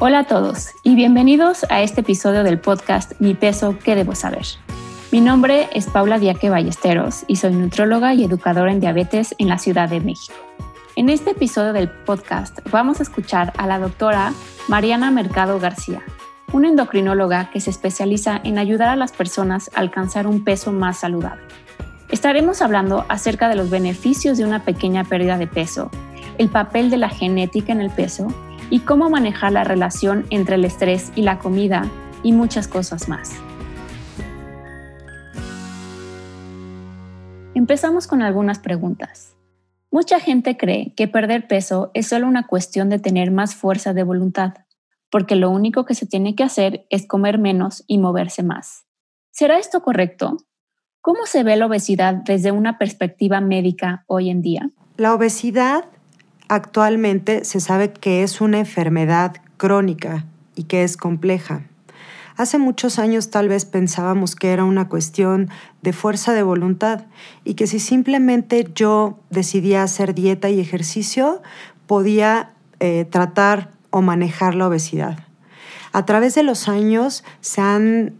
Hola a todos y bienvenidos a este episodio del podcast Mi Peso, ¿Qué Debo Saber? Mi nombre es Paula Díaz-Ballesteros y soy nutróloga y educadora en diabetes en la Ciudad de México. En este episodio del podcast vamos a escuchar a la doctora Mariana Mercado García, una endocrinóloga que se especializa en ayudar a las personas a alcanzar un peso más saludable. Estaremos hablando acerca de los beneficios de una pequeña pérdida de peso, el papel de la genética en el peso y cómo manejar la relación entre el estrés y la comida, y muchas cosas más. Empezamos con algunas preguntas. Mucha gente cree que perder peso es solo una cuestión de tener más fuerza de voluntad, porque lo único que se tiene que hacer es comer menos y moverse más. ¿Será esto correcto? ¿Cómo se ve la obesidad desde una perspectiva médica hoy en día? La obesidad actualmente se sabe que es una enfermedad crónica y que es compleja. Hace muchos años tal vez pensábamos que era una cuestión de fuerza de voluntad y que si simplemente yo decidía hacer dieta y ejercicio, podía tratar o manejar la obesidad. A través de los años se han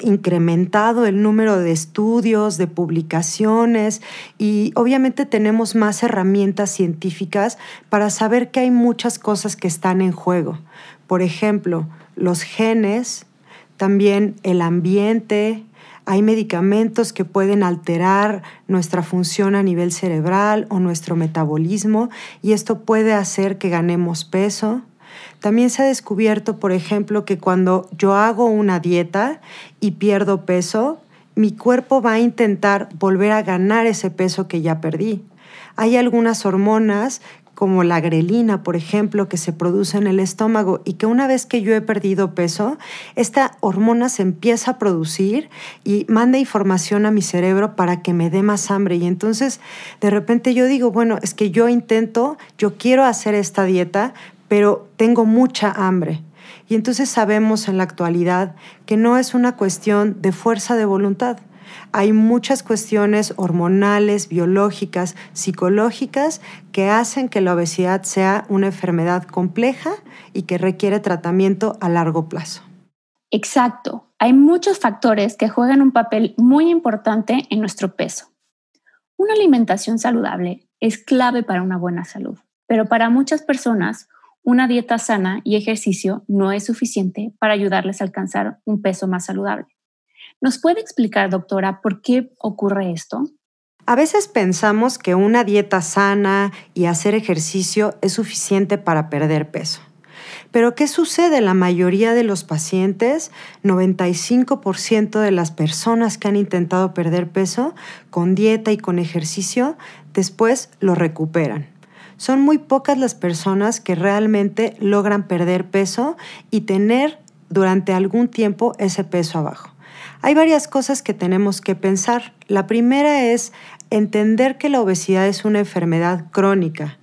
incrementado el número de estudios, de publicaciones y obviamente tenemos más herramientas científicas para saber que hay muchas cosas que están en juego. Por ejemplo, los genes, también el ambiente, hay medicamentos que pueden alterar nuestra función a nivel cerebral o nuestro metabolismo y esto puede hacer que ganemos peso. También se ha descubierto, por ejemplo, que cuando yo hago una dieta y pierdo peso, mi cuerpo va a intentar volver a ganar ese peso que ya perdí. Hay algunas hormonas como la grelina, por ejemplo, que se produce en el estómago y que una vez que yo he perdido peso, esta hormona se empieza a producir y manda información a mi cerebro para que me dé más hambre. Y entonces, de repente yo digo, bueno, es que yo quiero hacer esta dieta, pero tengo mucha hambre. Y entonces sabemos en la actualidad que no es una cuestión de fuerza de voluntad. Hay muchas cuestiones hormonales, biológicas, psicológicas que hacen que la obesidad sea una enfermedad compleja y que requiere tratamiento a largo plazo. Exacto. Hay muchos factores que juegan un papel muy importante en nuestro peso. Una alimentación saludable es clave para una buena salud, pero para muchas personas una dieta sana y ejercicio no es suficiente para ayudarles a alcanzar un peso más saludable. ¿Nos puede explicar, doctora, por qué ocurre esto? A veces pensamos que una dieta sana y hacer ejercicio es suficiente para perder peso. Pero ¿qué sucede? La mayoría de los pacientes, 95% de las personas que han intentado perder peso con dieta y con ejercicio, después lo recuperan. Son muy pocas las personas que realmente logran perder peso y tener durante algún tiempo ese peso abajo. Hay varias cosas que tenemos que pensar. La primera es entender que la obesidad es una enfermedad crónica.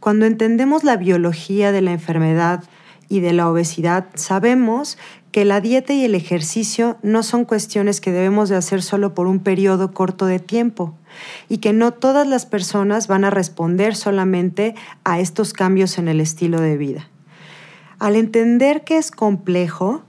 Cuando entendemos la biología de la enfermedad y de la obesidad, sabemos que la dieta y el ejercicio no son cuestiones que debemos de hacer solo por un periodo corto de tiempo y que no todas las personas van a responder solamente a estos cambios en el estilo de vida. Al entender que es complejo,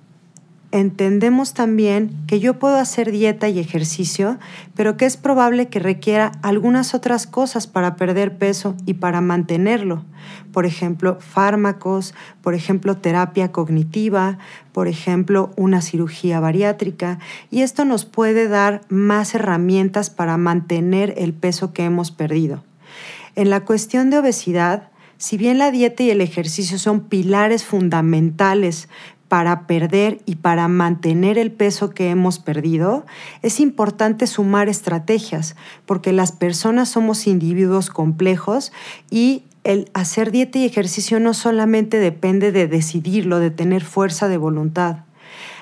entendemos también que yo puedo hacer dieta y ejercicio, pero que es probable que requiera algunas otras cosas para perder peso y para mantenerlo. Por ejemplo, fármacos, por ejemplo, terapia cognitiva, por ejemplo, una cirugía bariátrica. Y esto nos puede dar más herramientas para mantener el peso que hemos perdido. En la cuestión de obesidad, si bien la dieta y el ejercicio son pilares fundamentales para perder y para mantener el peso que hemos perdido, es importante sumar estrategias, porque las personas somos individuos complejos y el hacer dieta y ejercicio no solamente depende de decidirlo, de tener fuerza de voluntad.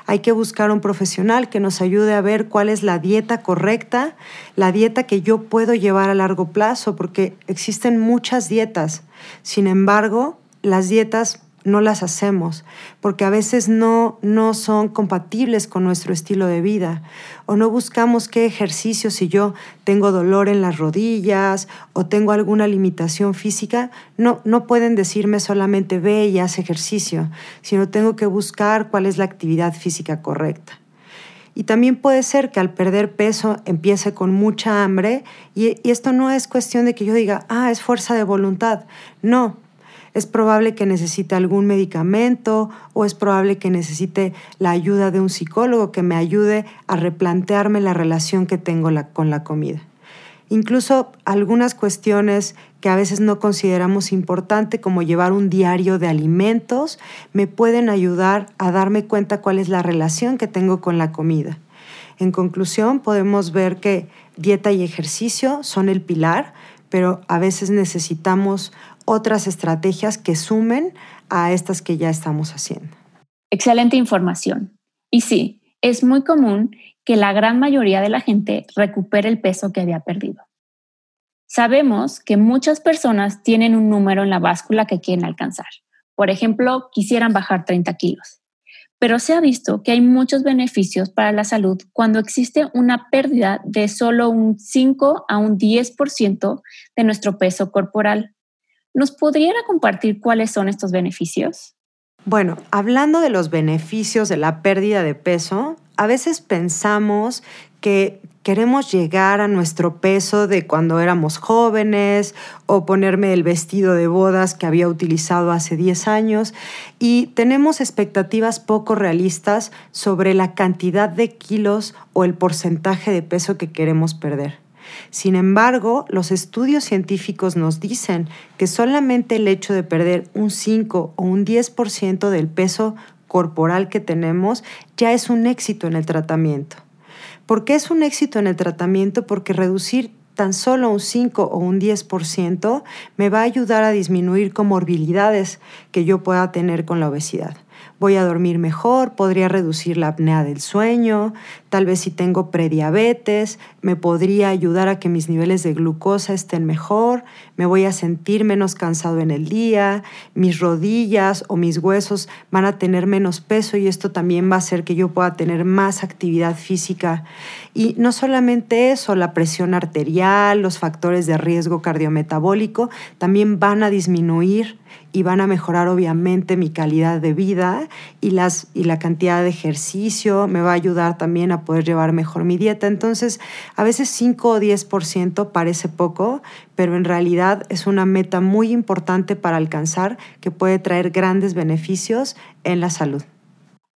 Hay que buscar un profesional que nos ayude a ver cuál es la dieta correcta, la dieta que yo puedo llevar a largo plazo, porque existen muchas dietas. Sin embargo, las dietas no las hacemos porque a veces no son compatibles con nuestro estilo de vida, o no buscamos qué ejercicio, si yo tengo dolor en las rodillas o tengo alguna limitación física, no pueden decirme solamente ve y haz ejercicio, sino tengo que buscar cuál es la actividad física correcta. Y también puede ser que al perder peso empiece con mucha hambre, y esto no es cuestión de que yo diga, es fuerza de voluntad. No, es probable que necesite algún medicamento o es probable que necesite la ayuda de un psicólogo que me ayude a replantearme la relación que tengo con la comida. Incluso algunas cuestiones que a veces no consideramos importante, como llevar un diario de alimentos, me pueden ayudar a darme cuenta cuál es la relación que tengo con la comida. En conclusión, podemos ver que dieta y ejercicio son el pilar, pero a veces necesitamos otras estrategias que sumen a estas que ya estamos haciendo. Excelente información. Y sí, es muy común que la gran mayoría de la gente recupere el peso que había perdido. Sabemos que muchas personas tienen un número en la báscula que quieren alcanzar. Por ejemplo, quisieran bajar 30 kilos. Pero se ha visto que hay muchos beneficios para la salud cuando existe una pérdida de solo un 5 a un 10% de nuestro peso corporal. ¿Nos podría compartir cuáles son estos beneficios? Bueno, hablando de los beneficios de la pérdida de peso, a veces pensamos que queremos llegar a nuestro peso de cuando éramos jóvenes o ponerme el vestido de bodas que había utilizado hace 10 años y tenemos expectativas poco realistas sobre la cantidad de kilos o el porcentaje de peso que queremos perder. Sin embargo, los estudios científicos nos dicen que solamente el hecho de perder un 5 o un 10% del peso corporal que tenemos ya es un éxito en el tratamiento. ¿Por qué es un éxito en el tratamiento? Porque reducir tan solo un 5 o un 10% me va a ayudar a disminuir comorbilidades que yo pueda tener con la obesidad. Voy a dormir mejor, podría reducir la apnea del sueño, tal vez si tengo prediabetes, me podría ayudar a que mis niveles de glucosa estén mejor, me voy a sentir menos cansado en el día, mis rodillas o mis huesos van a tener menos peso y esto también va a hacer que yo pueda tener más actividad física. Y no solamente eso, la presión arterial, los factores de riesgo cardiometabólico también van a disminuir y van a mejorar obviamente mi calidad de vida y la cantidad de ejercicio, me va a ayudar también a poder llevar mejor mi dieta. Entonces, a veces 5 o 10% parece poco, pero en realidad es una meta muy importante para alcanzar que puede traer grandes beneficios en la salud.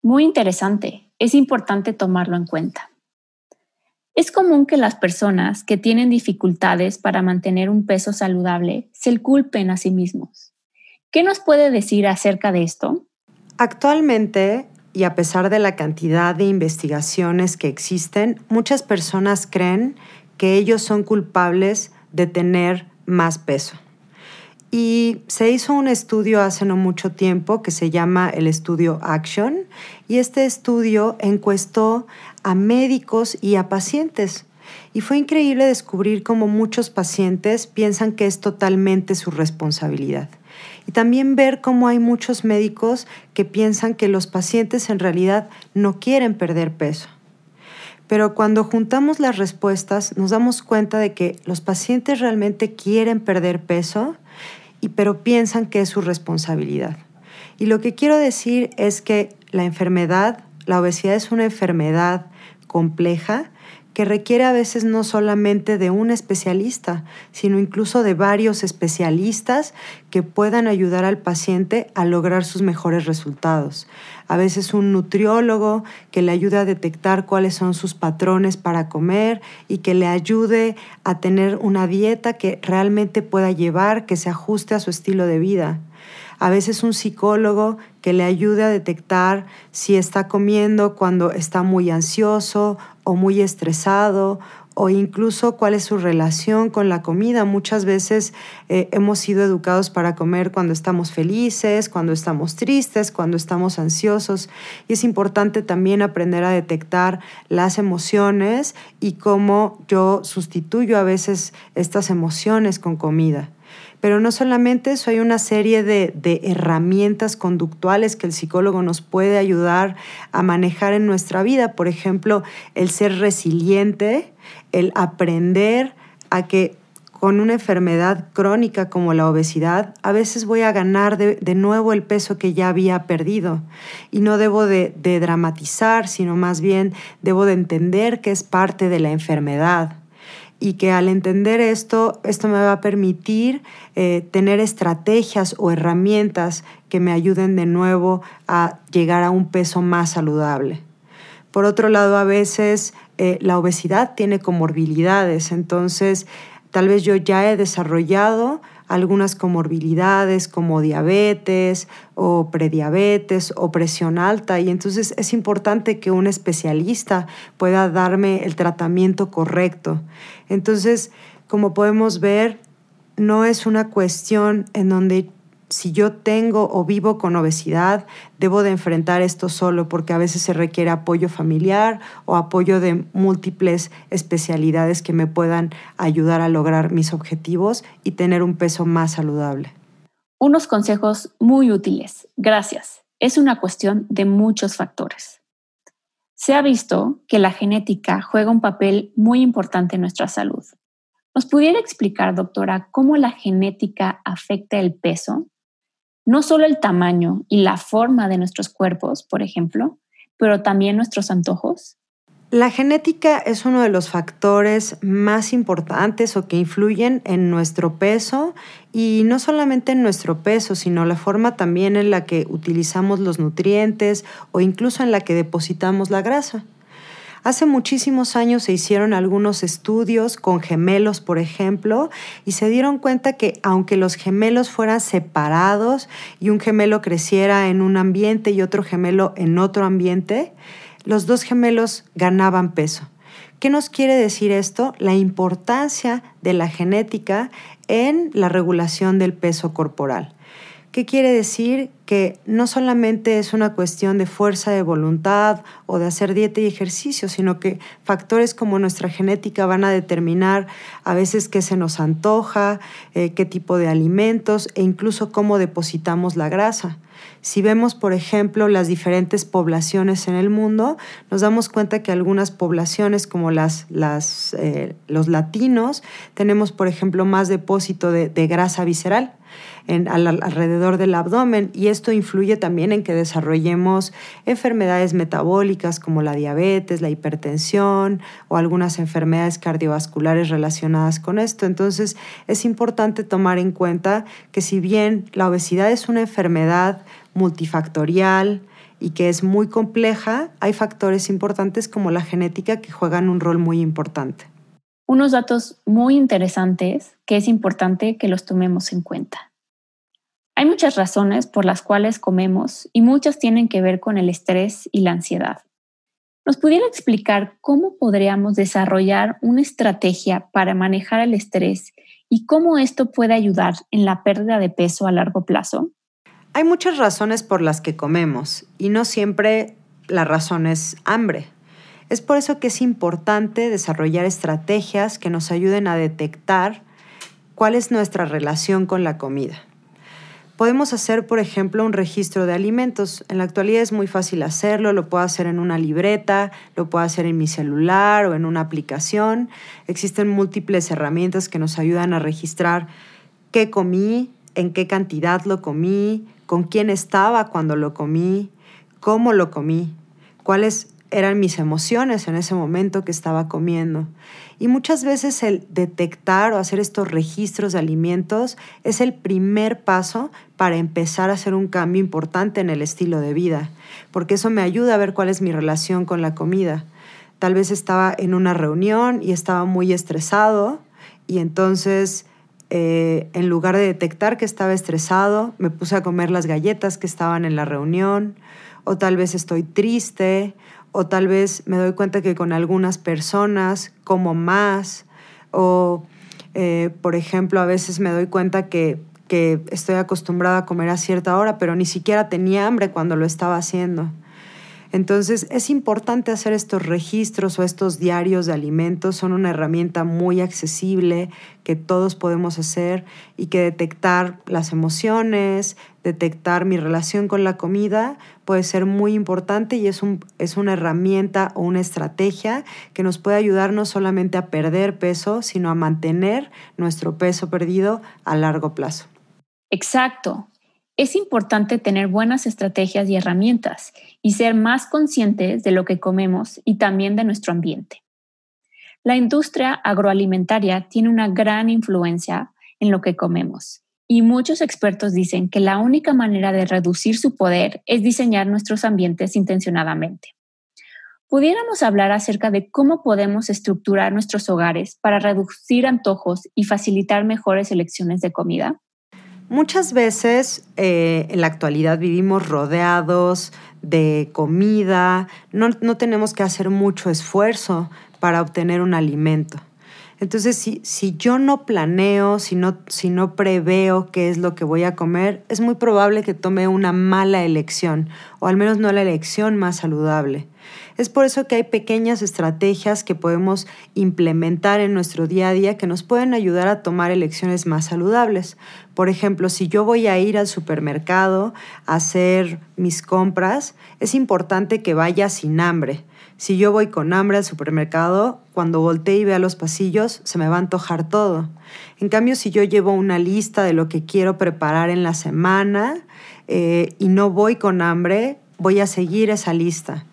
Muy interesante. Es importante tomarlo en cuenta. Es común que las personas que tienen dificultades para mantener un peso saludable se culpen a sí mismos. ¿Qué nos puede decir acerca de esto? Actualmente, y a pesar de la cantidad de investigaciones que existen, muchas personas creen que ellos son culpables de tener más peso. Y se hizo un estudio hace no mucho tiempo que se llama el estudio ACTION, y este estudio encuestó a médicos y a pacientes. Y fue increíble descubrir cómo muchos pacientes piensan que es totalmente su responsabilidad. Y también ver cómo hay muchos médicos que piensan que los pacientes en realidad no quieren perder peso. Pero cuando juntamos las respuestas nos damos cuenta de que los pacientes realmente quieren perder peso, pero piensan que es su responsabilidad. Y lo que quiero decir es que la obesidad es una enfermedad compleja que requiere a veces no solamente de un especialista, sino incluso de varios especialistas que puedan ayudar al paciente a lograr sus mejores resultados. A veces un nutriólogo que le ayude a detectar cuáles son sus patrones para comer y que le ayude a tener una dieta que realmente pueda llevar, que se ajuste a su estilo de vida. A veces un psicólogo que le ayude a detectar si está comiendo cuando está muy ansioso o muy estresado o incluso cuál es su relación con la comida. Muchas veces hemos sido educados para comer cuando estamos felices, cuando estamos tristes, cuando estamos ansiosos. Y es importante también aprender a detectar las emociones y cómo yo sustituyo a veces estas emociones con comida. Pero no solamente eso, hay una serie de herramientas conductuales que el psicólogo nos puede ayudar a manejar en nuestra vida. Por ejemplo, el ser resiliente, el aprender a que con una enfermedad crónica como la obesidad, a veces voy a ganar de nuevo el peso que ya había perdido. Y no debo de dramatizar, sino más bien debo de entender que es parte de la enfermedad. Y que al entender esto me va a permitir tener estrategias o herramientas que me ayuden de nuevo a llegar a un peso más saludable. Por otro lado, a veces la obesidad tiene comorbilidades, entonces tal vez yo ya he desarrollado algunas comorbilidades como diabetes o prediabetes o presión alta, y entonces es importante que un especialista pueda darme el tratamiento correcto. Entonces, como podemos ver, no es una cuestión en donde si yo tengo o vivo con obesidad, debo de enfrentar esto solo, porque a veces se requiere apoyo familiar o apoyo de múltiples especialidades que me puedan ayudar a lograr mis objetivos y tener un peso más saludable. Unos consejos muy útiles. Gracias. Es una cuestión de muchos factores. Se ha visto que la genética juega un papel muy importante en nuestra salud. ¿Nos pudiera explicar, doctora, cómo la genética afecta el peso? No solo el tamaño y la forma de nuestros cuerpos, por ejemplo, pero también nuestros antojos. La genética es uno de los factores más importantes o que influyen en nuestro peso, y no solamente en nuestro peso, sino la forma también en la que utilizamos los nutrientes o incluso en la que depositamos la grasa. Hace muchísimos años se hicieron algunos estudios con gemelos, por ejemplo, y se dieron cuenta que aunque los gemelos fueran separados y un gemelo creciera en un ambiente y otro gemelo en otro ambiente, los dos gemelos ganaban peso. ¿Qué nos quiere decir esto? La importancia de la genética en la regulación del peso corporal. ¿Qué quiere decir? Que no solamente es una cuestión de fuerza de voluntad o de hacer dieta y ejercicio, sino que factores como nuestra genética van a determinar a veces qué se nos antoja, qué tipo de alimentos e incluso cómo depositamos la grasa. Si vemos, por ejemplo, las diferentes poblaciones en el mundo, nos damos cuenta que algunas poblaciones como los latinos tenemos, por ejemplo, más depósito de grasa visceral alrededor del abdomen, y esto influye también en que desarrollemos enfermedades metabólicas como la diabetes, la hipertensión o algunas enfermedades cardiovasculares relacionadas con esto. Entonces, es importante tomar en cuenta que si bien la obesidad es una enfermedad multifactorial y que es muy compleja, hay factores importantes como la genética que juegan un rol muy importante. Unos datos muy interesantes que es importante que los tomemos en cuenta. Hay muchas razones por las cuales comemos y muchas tienen que ver con el estrés y la ansiedad. ¿Nos pudiera explicar cómo podríamos desarrollar una estrategia para manejar el estrés y cómo esto puede ayudar en la pérdida de peso a largo plazo? Hay muchas razones por las que comemos y no siempre la razón es hambre. Es por eso que es importante desarrollar estrategias que nos ayuden a detectar cuál es nuestra relación con la comida. Podemos hacer, por ejemplo, un registro de alimentos. En la actualidad es muy fácil hacerlo, lo puedo hacer en una libreta, lo puedo hacer en mi celular o en una aplicación. Existen múltiples herramientas que nos ayudan a registrar qué comí, en qué cantidad lo comí, con quién estaba cuando lo comí, cómo lo comí, cuáles eran mis emociones en ese momento que estaba comiendo. Y muchas veces el detectar o hacer estos registros de alimentos es el primer paso para empezar a hacer un cambio importante en el estilo de vida, porque eso me ayuda a ver cuál es mi relación con la comida. Tal vez estaba en una reunión y estaba muy estresado y entonces en lugar de detectar que estaba estresado, me puse a comer las galletas que estaban en la reunión, o tal vez estoy triste, o tal vez me doy cuenta que con algunas personas como más, o por ejemplo, a veces me doy cuenta que estoy acostumbrada a comer a cierta hora, pero ni siquiera tenía hambre cuando lo estaba haciendo. Entonces, es importante hacer estos registros o estos diarios de alimentos. Son una herramienta muy accesible que todos podemos hacer y que detectar las emociones, detectar mi relación con la comida puede ser muy importante y es una herramienta o una estrategia que nos puede ayudar no solamente a perder peso, sino a mantener nuestro peso perdido a largo plazo. Exacto. Es importante tener buenas estrategias y herramientas y ser más conscientes de lo que comemos y también de nuestro ambiente. La industria agroalimentaria tiene una gran influencia en lo que comemos y muchos expertos dicen que la única manera de reducir su poder es diseñar nuestros ambientes intencionadamente. Pudiéramos hablar acerca de cómo podemos estructurar nuestros hogares para reducir antojos y facilitar mejores elecciones de comida. Muchas veces en la actualidad vivimos rodeados de comida, no tenemos que hacer mucho esfuerzo para obtener un alimento. Entonces, si yo no planeo, si no preveo qué es lo que voy a comer, es muy probable que tome una mala elección, o al menos no la elección más saludable. Es por eso que hay pequeñas estrategias que podemos implementar en nuestro día a día que nos pueden ayudar a tomar elecciones más saludables. Por ejemplo, si yo voy a ir al supermercado a hacer mis compras, es importante que vaya sin hambre. Si yo voy con hambre al supermercado, cuando voltee y vea los pasillos, se me va a antojar todo. En cambio, si yo llevo una lista de lo que quiero preparar en la semana y no voy con hambre, voy a seguir esa lista.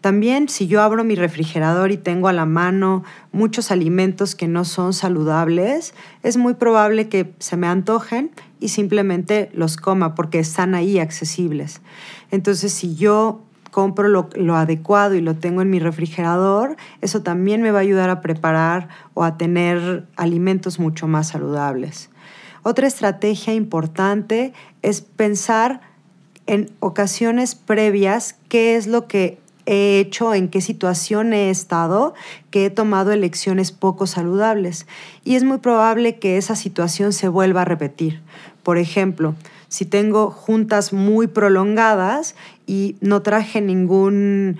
También, si yo abro mi refrigerador y tengo a la mano muchos alimentos que no son saludables, es muy probable que se me antojen y simplemente los coma porque están ahí accesibles. Entonces, si yo compro lo adecuado y lo tengo en mi refrigerador, eso también me va a ayudar a preparar o a tener alimentos mucho más saludables. Otra estrategia importante es pensar en ocasiones previas qué es lo que he hecho, en qué situación he estado, que he tomado elecciones poco saludables. Y es muy probable que esa situación se vuelva a repetir. Por ejemplo, si tengo juntas muy prolongadas y no traje ninguna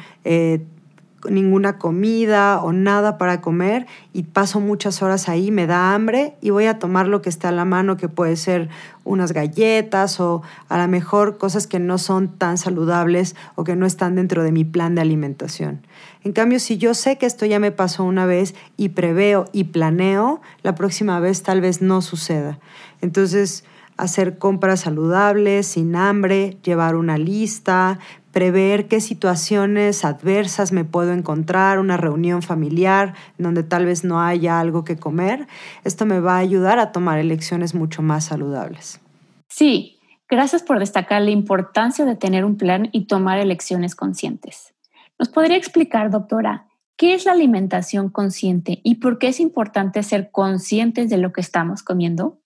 comida o nada para comer y paso muchas horas ahí, me da hambre y voy a tomar lo que está a la mano, que puede ser unas galletas o a lo mejor cosas que no son tan saludables o que no están dentro de mi plan de alimentación. En cambio, si yo sé que esto ya me pasó una vez y preveo y planeo, la próxima vez tal vez no suceda. Entonces, hacer compras saludables, sin hambre, llevar una lista, prever qué situaciones adversas me puedo encontrar, una reunión familiar donde tal vez no haya algo que comer. Esto me va a ayudar a tomar elecciones mucho más saludables. Sí, gracias por destacar la importancia de tener un plan y tomar elecciones conscientes. ¿Nos podría explicar, doctora, qué es la alimentación consciente y por qué es importante ser conscientes de lo que estamos comiendo?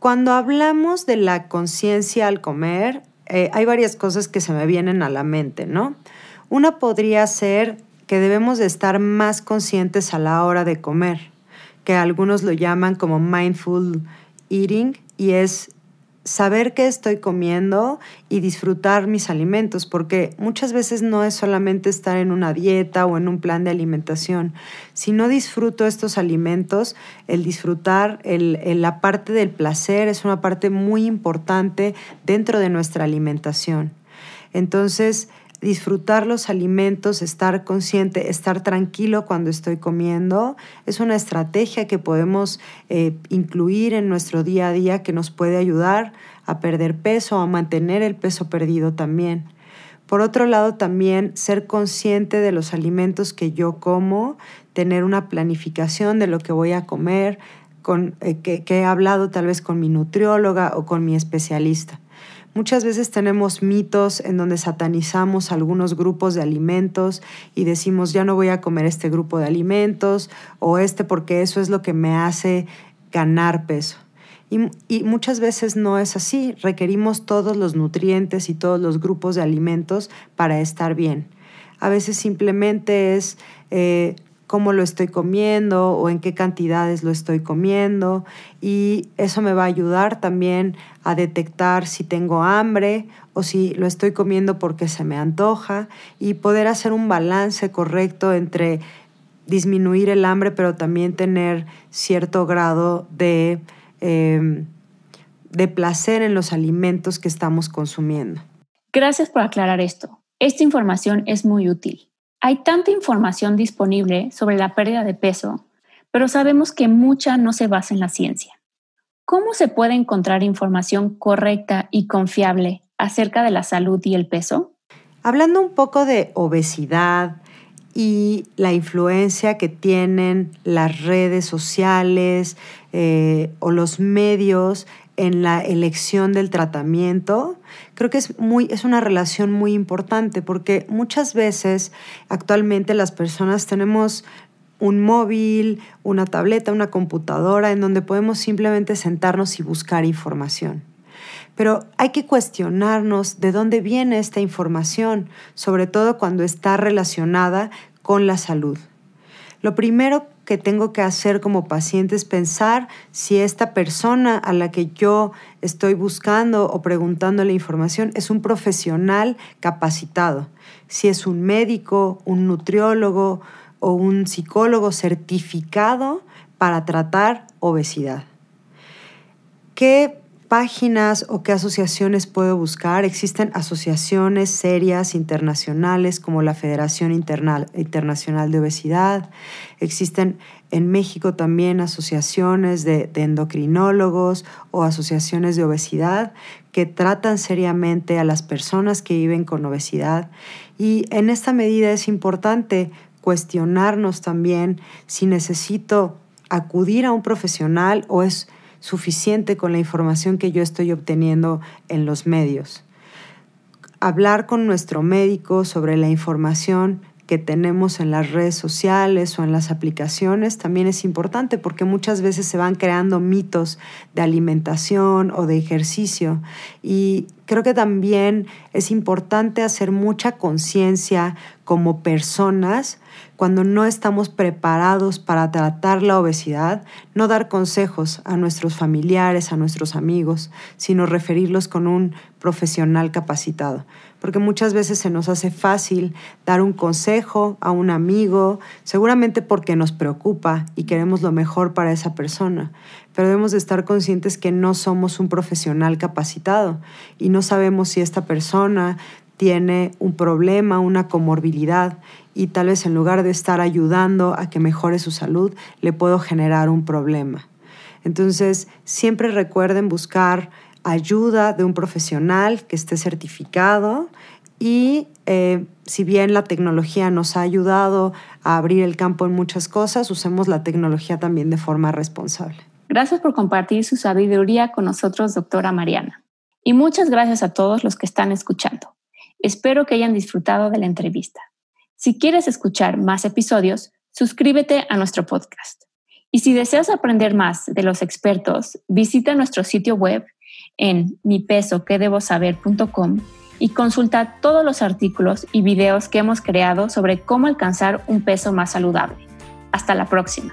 Cuando hablamos de la conciencia al comer, hay varias cosas que se me vienen a la mente, ¿no? Una podría ser que debemos de estar más conscientes a la hora de comer, que algunos lo llaman como mindful eating, y es saber qué estoy comiendo y disfrutar mis alimentos, porque muchas veces no es solamente estar en una dieta o en un plan de alimentación. Si no disfruto estos alimentos, el disfrutar, la parte del placer es una parte muy importante dentro de nuestra alimentación. Entonces, disfrutar los alimentos, estar consciente, estar tranquilo cuando estoy comiendo, es una estrategia que podemos incluir en nuestro día a día que nos puede ayudar a perder peso, a mantener el peso perdido también. Por otro lado, también ser consciente de los alimentos que yo como, tener una planificación de lo que voy a comer, que he hablado tal vez con mi nutrióloga o con mi especialista. Muchas veces tenemos mitos en donde satanizamos algunos grupos de alimentos y decimos ya no voy a comer este grupo de alimentos o porque eso es lo que me hace ganar peso. Y muchas veces no es así. Requerimos todos los nutrientes y todos los grupos de alimentos para estar bien. A veces simplemente es cómo lo estoy comiendo o en qué cantidades lo estoy comiendo, y eso me va a ayudar también a detectar si tengo hambre o si lo estoy comiendo porque se me antoja, y poder hacer un balance correcto entre disminuir el hambre pero también tener cierto grado de placer en los alimentos que estamos consumiendo. Gracias por aclarar esto. Esta información es muy útil. Hay tanta información disponible sobre la pérdida de peso, pero sabemos que mucha no se basa en la ciencia. ¿Cómo se puede encontrar información correcta y confiable acerca de la salud y el peso? Hablando un poco de obesidad y la influencia que tienen las redes sociales o los medios en la elección del tratamiento, creo que es una relación muy importante, porque muchas veces actualmente las personas tenemos un móvil, una tableta, una computadora en donde podemos simplemente sentarnos y buscar información. Pero hay que cuestionarnos de dónde viene esta información, sobre todo cuando está relacionada con la salud. Lo primero que tengo que hacer como paciente es pensar si esta persona a la que yo estoy buscando o preguntando la información es un profesional capacitado, si es un médico, un nutriólogo o un psicólogo certificado para tratar obesidad. ¿Qué páginas o qué asociaciones puedo buscar? Existen asociaciones serias internacionales como la Federación Internacional de Obesidad. Existen en México también asociaciones de endocrinólogos o asociaciones de obesidad que tratan seriamente a las personas que viven con obesidad. Y en esta medida es importante cuestionarnos también si necesito acudir a un profesional o es suficiente con la información que yo estoy obteniendo en los medios. Hablar con nuestro médico sobre la información que tenemos en las redes sociales o en las aplicaciones también es importante, porque muchas veces se van creando mitos de alimentación o de ejercicio, y creo que también es importante hacer mucha conciencia como personas cuando no estamos preparados para tratar la obesidad, no dar consejos a nuestros familiares, a nuestros amigos, sino referirlos con un profesional capacitado. Porque muchas veces se nos hace fácil dar un consejo a un amigo, seguramente porque nos preocupa y queremos lo mejor para esa persona. Pero debemos de estar conscientes que no somos un profesional capacitado y no sabemos si esta persona tiene un problema, una comorbilidad, y tal vez en lugar de estar ayudando a que mejore su salud, le puedo generar un problema. Entonces, siempre recuerden buscar ayuda de un profesional que esté certificado y si bien la tecnología nos ha ayudado a abrir el campo en muchas cosas, usemos la tecnología también de forma responsable. Gracias por compartir su sabiduría con nosotros, doctora Mariana. Y muchas gracias a todos los que están escuchando. Espero que hayan disfrutado de la entrevista. Si quieres escuchar más episodios, suscríbete a nuestro podcast. Y si deseas aprender más de los expertos, visita nuestro sitio web en mipesoquedebesaber.com y consulta todos los artículos y videos que hemos creado sobre cómo alcanzar un peso más saludable. Hasta la próxima.